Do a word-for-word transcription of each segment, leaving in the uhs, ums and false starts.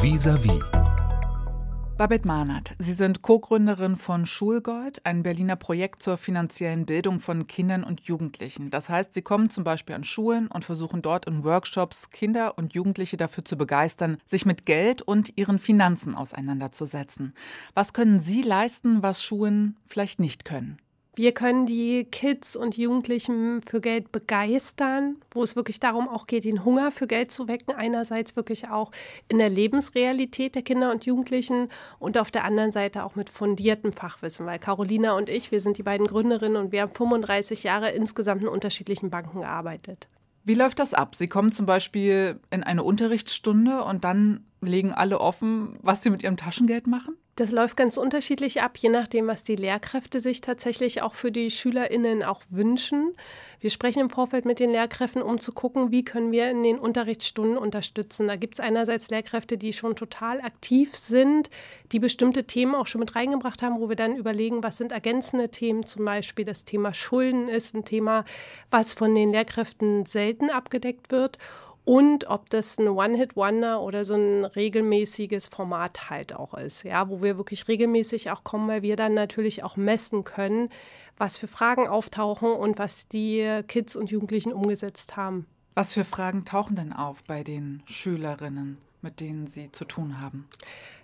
Vis-à-vis. Babette Mahnert, Sie sind Co-Gründerin von Schulgold, ein Berliner Projekt zur finanziellen Bildung von Kindern und Jugendlichen. Das heißt, Sie kommen zum Beispiel an Schulen und versuchen dort in Workshops Kinder und Jugendliche dafür zu begeistern, sich mit Geld und ihren Finanzen auseinanderzusetzen. Was können Sie leisten, was Schulen vielleicht nicht können? Wir können die Kids und Jugendlichen für Geld begeistern, wo es wirklich darum auch geht, den Hunger für Geld zu wecken. Einerseits wirklich auch in der Lebensrealität der Kinder und Jugendlichen und auf der anderen Seite auch mit fundiertem Fachwissen. Weil Carolina und ich, wir sind die beiden Gründerinnen und wir haben fünfunddreißig Jahre insgesamt in unterschiedlichen Banken gearbeitet. Wie läuft das ab? Sie kommen zum Beispiel in eine Unterrichtsstunde und dann legen alle offen, was sie mit ihrem Taschengeld machen? Das läuft ganz unterschiedlich ab, je nachdem, was die Lehrkräfte sich tatsächlich auch für die SchülerInnen auch wünschen. Wir sprechen im Vorfeld mit den Lehrkräften, um zu gucken, wie können wir in den Unterrichtsstunden unterstützen. Da gibt es einerseits Lehrkräfte, die schon total aktiv sind, die bestimmte Themen auch schon mit reingebracht haben, wo wir dann überlegen, was sind ergänzende Themen, zum Beispiel das Thema Schulden ist ein Thema, was von den Lehrkräften selten abgedeckt wird. Und ob das ein One-Hit-Wonder oder so ein regelmäßiges Format halt auch ist, ja, wo wir wirklich regelmäßig auch kommen, weil wir dann natürlich auch messen können, was für Fragen auftauchen und was die Kids und Jugendlichen umgesetzt haben. Was für Fragen tauchen denn auf bei den Schülerinnen, mit denen Sie zu tun haben?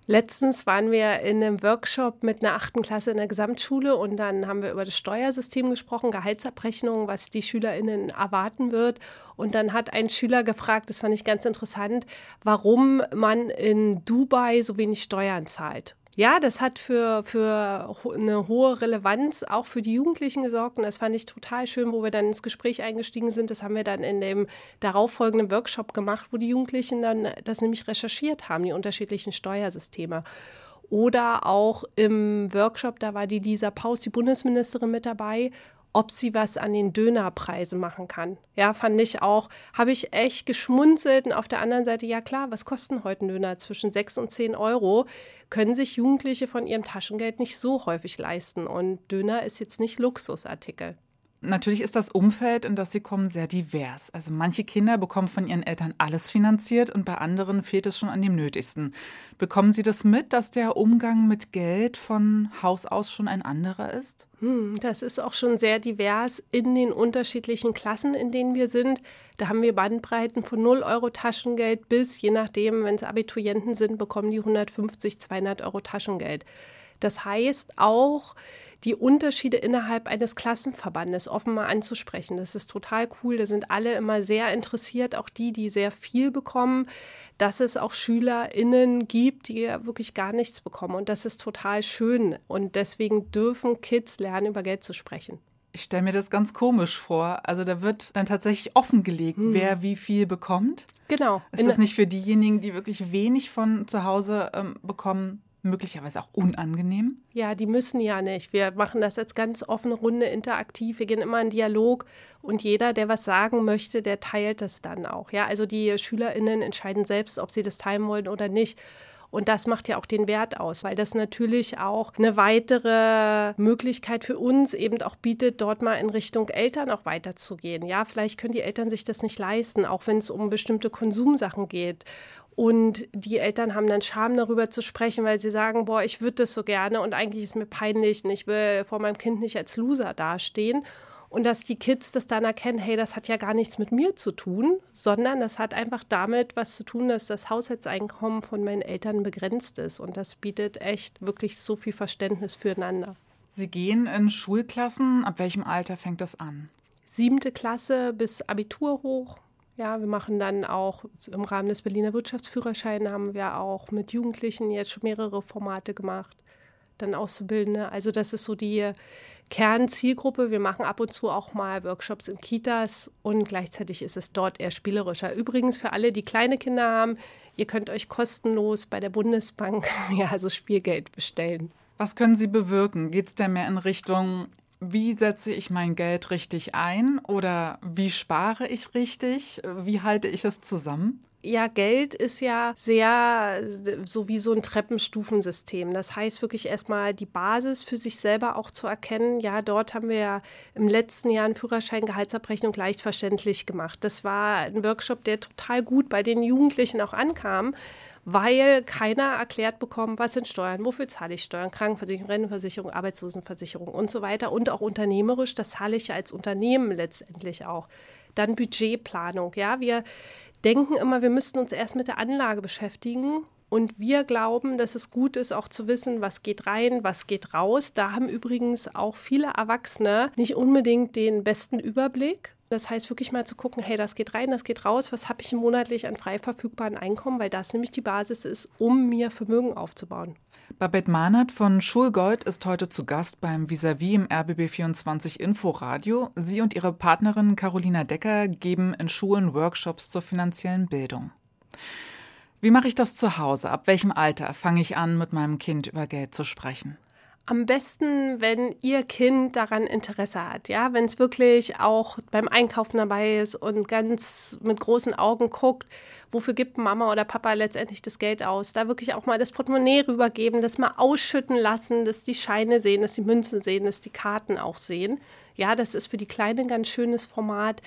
Letztens waren wir in einem Workshop mit einer achten Klasse in der Gesamtschule und dann haben wir über das Steuersystem gesprochen, Gehaltsabrechnung, was die SchülerInnen erwarten wird. Und dann hat ein Schüler gefragt, das fand ich ganz interessant, warum man in Dubai so wenig Steuern zahlt. Ja, das hat für, für eine hohe Relevanz auch für die Jugendlichen gesorgt und das fand ich total schön, wo wir dann ins Gespräch eingestiegen sind. Das haben wir dann in dem darauffolgenden Workshop gemacht, wo die Jugendlichen dann das nämlich recherchiert haben, die unterschiedlichen Steuersysteme. Oder auch im Workshop, da war die Lisa Paus, die Bundesministerin, mit dabei, ob sie was an den Dönerpreisen machen kann. Ja, fand ich auch, habe ich echt geschmunzelt. Und auf der anderen Seite, ja klar, was kosten heute ein Döner? Zwischen sechs und zehn Euro können sich Jugendliche von ihrem Taschengeld nicht so häufig leisten. Und Döner ist jetzt nicht Luxusartikel. Natürlich ist das Umfeld, in das sie kommen, sehr divers. Also manche Kinder bekommen von ihren Eltern alles finanziert und bei anderen fehlt es schon an dem Nötigsten. Bekommen Sie das mit, dass der Umgang mit Geld von Haus aus schon ein anderer ist? Hm, das ist auch schon sehr divers in den unterschiedlichen Klassen, in denen wir sind. Da haben wir Bandbreiten von null Euro Taschengeld bis, je nachdem, wenn es Abiturienten sind, bekommen die hundertfünfzig, zweihundert Euro Taschengeld. Das heißt auch, die Unterschiede innerhalb eines Klassenverbandes offen mal anzusprechen. Das ist total cool. Da sind alle immer sehr interessiert, auch die, die sehr viel bekommen, dass es auch SchülerInnen gibt, die wirklich gar nichts bekommen. Und das ist total schön. Und deswegen dürfen Kids lernen, über Geld zu sprechen. Ich stelle mir das ganz komisch vor. Also da wird dann tatsächlich offengelegt, hm. wer wie viel bekommt. Genau. Ist das nicht für diejenigen, die wirklich wenig von zu Hause ähm, bekommen, möglicherweise auch unangenehm? Ja, die müssen ja nicht. Wir machen das als ganz offene Runde, interaktiv. Wir gehen immer in Dialog und jeder, der was sagen möchte, der teilt das dann auch. Ja, also die SchülerInnen entscheiden selbst, ob sie das teilen wollen oder nicht. Und das macht ja auch den Wert aus, weil das natürlich auch eine weitere Möglichkeit für uns eben auch bietet, dort mal in Richtung Eltern auch weiterzugehen. Ja, vielleicht können die Eltern sich das nicht leisten, auch wenn es um bestimmte Konsumsachen geht. Und die Eltern haben dann Scham, darüber zu sprechen, weil sie sagen, boah, ich würde das so gerne und eigentlich ist mir peinlich und ich will vor meinem Kind nicht als Loser dastehen. Und dass die Kids das dann erkennen, hey, das hat ja gar nichts mit mir zu tun, sondern das hat einfach damit was zu tun, dass das Haushaltseinkommen von meinen Eltern begrenzt ist. Und das bietet echt wirklich so viel Verständnis füreinander. Sie gehen in Schulklassen. Ab welchem Alter fängt das an? Siebte Klasse bis Abitur hoch. Ja, wir machen dann auch im Rahmen des Berliner Wirtschaftsführerscheins haben wir auch mit Jugendlichen jetzt schon mehrere Formate gemacht, dann Auszubildende. Also das ist so die Kernzielgruppe. Wir machen ab und zu auch mal Workshops in Kitas und gleichzeitig ist es dort eher spielerischer. Übrigens für alle, die kleine Kinder haben, ihr könnt euch kostenlos bei der Bundesbank ja so Spielgeld bestellen. Was können Sie bewirken? Geht es denn mehr in Richtung, wie setze ich mein Geld richtig ein oder wie spare ich richtig? Wie halte ich es zusammen? ja, Geld ist ja sehr so wie so ein Treppenstufensystem. Das heißt wirklich erstmal die Basis für sich selber auch zu erkennen. Ja, dort haben wir ja im letzten Jahr einen Führerschein Gehaltsabrechnung leicht verständlich gemacht. Das war ein Workshop, der total gut bei den Jugendlichen auch ankam, weil keiner erklärt bekommt, was sind Steuern, wofür zahle ich Steuern, Krankenversicherung, Rentenversicherung, Arbeitslosenversicherung und so weiter. Und auch unternehmerisch, das zahle ich ja als Unternehmen letztendlich auch. Dann Budgetplanung. Ja, wir denken immer, wir müssten uns erst mit der Anlage beschäftigen. Und wir glauben, dass es gut ist, auch zu wissen, was geht rein, was geht raus. Da haben übrigens auch viele Erwachsene nicht unbedingt den besten Überblick. Das heißt, wirklich mal zu gucken, hey, das geht rein, das geht raus. Was habe ich monatlich an frei verfügbaren Einkommen? Weil das nämlich die Basis ist, um mir Vermögen aufzubauen. Babette Mahnert von Schulgold ist heute zu Gast beim Vis-a-vis im R B B vierundzwanzig Info Radio. Sie und ihre Partnerin Carolina Decker geben in Schulen Workshops zur finanziellen Bildung. Wie mache ich das zu Hause? Ab welchem Alter fange ich an, mit meinem Kind über Geld zu sprechen? Am besten, wenn Ihr Kind daran Interesse hat, ja, wenn es wirklich auch beim Einkaufen dabei ist und ganz mit großen Augen guckt, wofür gibt Mama oder Papa letztendlich das Geld aus? Da wirklich auch mal das Portemonnaie rübergeben, das mal ausschütten lassen, dass die Scheine sehen, dass die Münzen sehen, dass die Karten auch sehen. Ja, das ist für die Kleinen ein ganz schönes Format.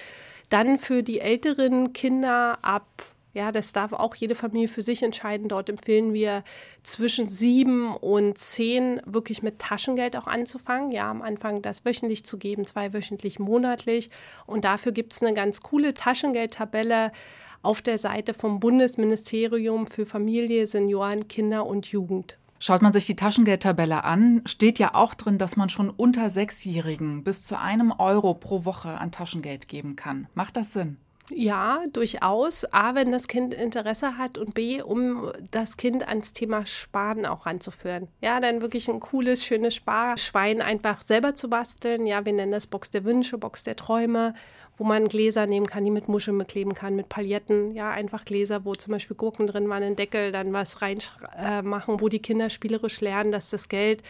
Dann für die älteren Kinder ab... Ja, das darf auch jede Familie für sich entscheiden. Dort empfehlen wir zwischen sieben und zehn wirklich mit Taschengeld auch anzufangen. Ja, am Anfang das wöchentlich zu geben, zweiwöchentlich, monatlich. Und dafür gibt es eine ganz coole Taschengeldtabelle auf der Seite vom Bundesministerium für Familie, Senioren, Kinder und Jugend. Schaut man sich die Taschengeldtabelle an, steht ja auch drin, dass man schon unter Sechsjährigen bis zu einem Euro pro Woche an Taschengeld geben kann. Macht das Sinn? Ja, durchaus. A, wenn das Kind Interesse hat und B, um das Kind ans Thema Sparen auch ranzuführen. Ja, dann wirklich ein cooles, schönes Sparschwein einfach selber zu basteln. Ja, wir nennen das Box der Wünsche, Box der Träume, wo man Gläser nehmen kann, die mit Muscheln bekleben kann, mit Pailletten. Ja, einfach Gläser, wo zum Beispiel Gurken drin waren, einen Deckel, dann was reinmachen, äh, wo die Kinder spielerisch lernen, dass das Geld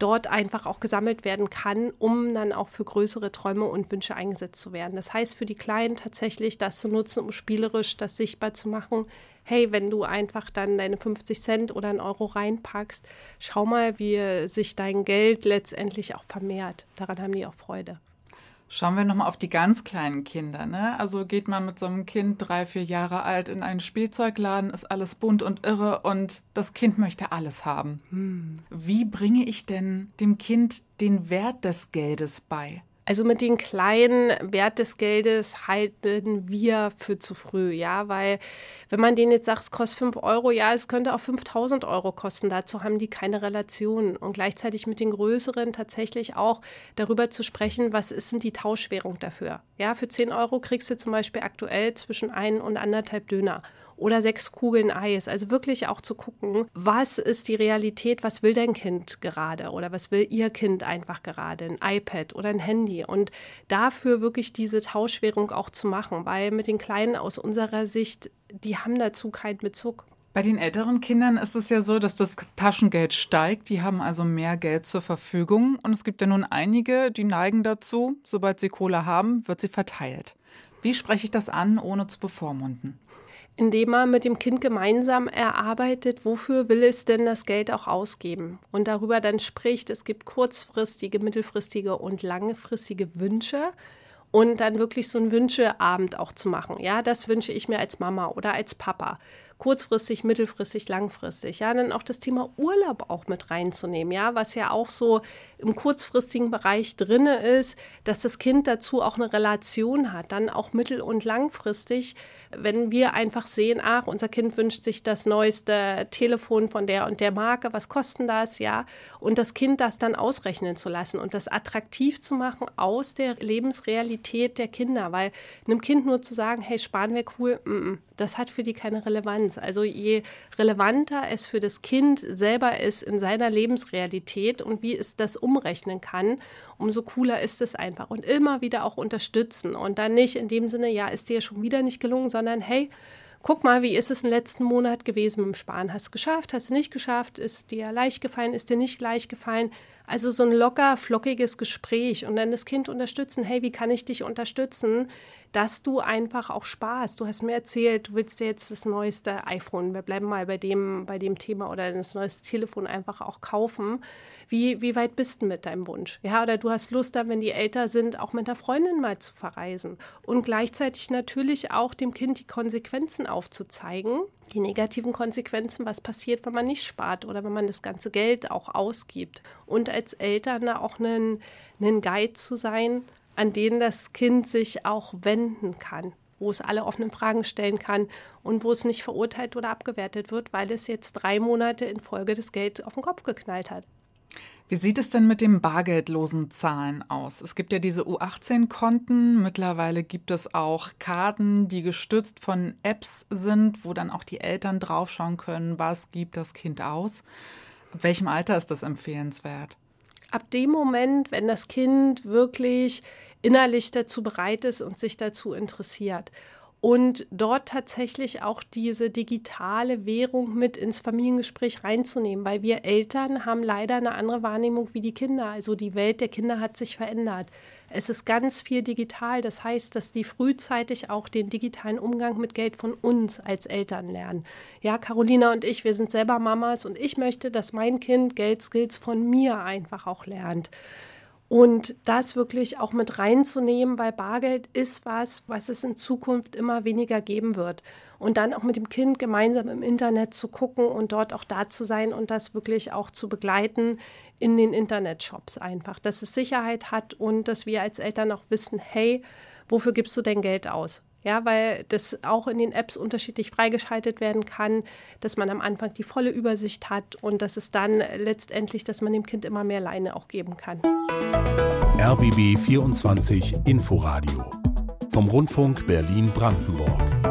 dort einfach auch gesammelt werden kann, um dann auch für größere Träume und Wünsche eingesetzt zu werden. Das heißt, für die Kleinen tatsächlich das zu nutzen, um spielerisch das sichtbar zu machen. Hey, wenn du einfach dann deine fünfzig Cent oder einen Euro reinpackst, schau mal, wie sich dein Geld letztendlich auch vermehrt. Daran haben die auch Freude. Schauen wir nochmal auf die ganz kleinen Kinder, ne? Also geht man mit so einem Kind, drei, vier Jahre alt, in einen Spielzeugladen, ist alles bunt und irre und das Kind möchte alles haben. Hm. Wie bringe ich denn dem Kind den Wert des Geldes bei? Also mit den kleinen Wert des Geldes halten wir für zu früh, ja, weil wenn man denen jetzt sagt, es kostet fünf Euro, ja, es könnte auch fünftausend Euro kosten, dazu haben die keine Relation. Und gleichzeitig mit den Größeren tatsächlich auch darüber zu sprechen, was ist denn die Tauschwährung dafür? Ja, für zehn Euro kriegst du zum Beispiel aktuell zwischen ein und anderthalb Döner. Oder sechs Kugeln Eis. Also wirklich auch zu gucken, was ist die Realität, was will dein Kind gerade oder was will ihr Kind einfach gerade, ein iPad oder ein Handy. Und dafür wirklich diese Tauschwährung auch zu machen, weil mit den Kleinen aus unserer Sicht, die haben dazu keinen Bezug. Bei den älteren Kindern ist es ja so, dass das Taschengeld steigt. Die haben also mehr Geld zur Verfügung. Und es gibt ja nun einige, die neigen dazu, sobald sie Kohle haben, wird sie verteilt. Wie spreche ich das an, ohne zu bevormunden? Indem man mit dem Kind gemeinsam erarbeitet, wofür will es denn das Geld auch ausgeben und darüber dann spricht, es gibt kurzfristige, mittelfristige und langfristige Wünsche und dann wirklich so einen Wünscheabend auch zu machen. Ja, das wünsche ich mir als Mama oder als Papa. Kurzfristig, mittelfristig, langfristig. Ja, dann auch das Thema Urlaub auch mit reinzunehmen, ja, was ja auch so im kurzfristigen Bereich drin ist, dass das Kind dazu auch eine Relation hat. Dann auch mittel- und langfristig, wenn wir einfach sehen, ach, unser Kind wünscht sich das neueste Telefon von der und der Marke, was kostet das, ja? Und das Kind das dann ausrechnen zu lassen und das attraktiv zu machen aus der Lebensrealität der Kinder. Weil einem Kind nur zu sagen, hey, sparen wir cool, m-m, das hat für die keine Relevanz. Also je relevanter es für das Kind selber ist in seiner Lebensrealität und wie es das umrechnen kann, umso cooler ist es einfach. Und immer wieder auch unterstützen und dann nicht in dem Sinne, ja, ist dir schon wieder nicht gelungen, sondern hey, guck mal, wie ist es im letzten Monat gewesen mit dem Sparen? Hast du es geschafft? Hast du nicht geschafft? Ist dir leicht gefallen? Ist dir nicht leicht gefallen? Also so ein locker, flockiges Gespräch und dann das Kind unterstützen. Hey, wie kann ich dich unterstützen, dass du einfach auch Spaß, du hast mir erzählt, du willst dir jetzt das neueste iPhone, wir bleiben mal bei dem, bei dem Thema, oder das neueste Telefon einfach auch kaufen. Wie, wie weit bist du mit deinem Wunsch? Ja, oder du hast Lust, dann, wenn die älter sind, auch mit einer Freundin mal zu verreisen. Und gleichzeitig natürlich auch dem Kind die Konsequenzen aufzuzeigen, die negativen Konsequenzen, was passiert, wenn man nicht spart oder wenn man das ganze Geld auch ausgibt. Und als Eltern da auch einen, einen Guide zu sein, an denen das Kind sich auch wenden kann, wo es alle offenen Fragen stellen kann und wo es nicht verurteilt oder abgewertet wird, weil es jetzt drei Monate in Folge das Geld auf den Kopf geknallt hat. Wie sieht es denn mit dem bargeldlosen Zahlen aus? Es gibt ja diese U achtzehn Konten, mittlerweile gibt es auch Karten, die gestützt von Apps sind, wo dann auch die Eltern draufschauen können, was gibt das Kind aus. Ab welchem Alter ist das empfehlenswert? Ab dem Moment, wenn das Kind wirklich innerlich dazu bereit ist und sich dazu interessiert. Und dort tatsächlich auch diese digitale Währung mit ins Familiengespräch reinzunehmen, weil wir Eltern haben leider eine andere Wahrnehmung wie die Kinder. Also die Welt der Kinder hat sich verändert. Es ist ganz viel digital. Das heißt, dass die frühzeitig auch den digitalen Umgang mit Geld von uns als Eltern lernen. Ja, Carolina und ich, wir sind selber Mamas und ich möchte, dass mein Kind Geldskills von mir einfach auch lernt. Und das wirklich auch mit reinzunehmen, weil Bargeld ist was, was es in Zukunft immer weniger geben wird. Und dann auch mit dem Kind gemeinsam im Internet zu gucken und dort auch da zu sein und das wirklich auch zu begleiten in den Internetshops einfach. Dass es Sicherheit hat und dass wir als Eltern auch wissen, hey, wofür gibst du denn Geld aus? Ja, weil das auch in den Apps unterschiedlich freigeschaltet werden kann, dass man am Anfang die volle Übersicht hat und dass es dann letztendlich, dass man dem Kind immer mehr Leine auch geben kann. R B B vierundzwanzig Info Radio vom Rundfunk Berlin-Brandenburg.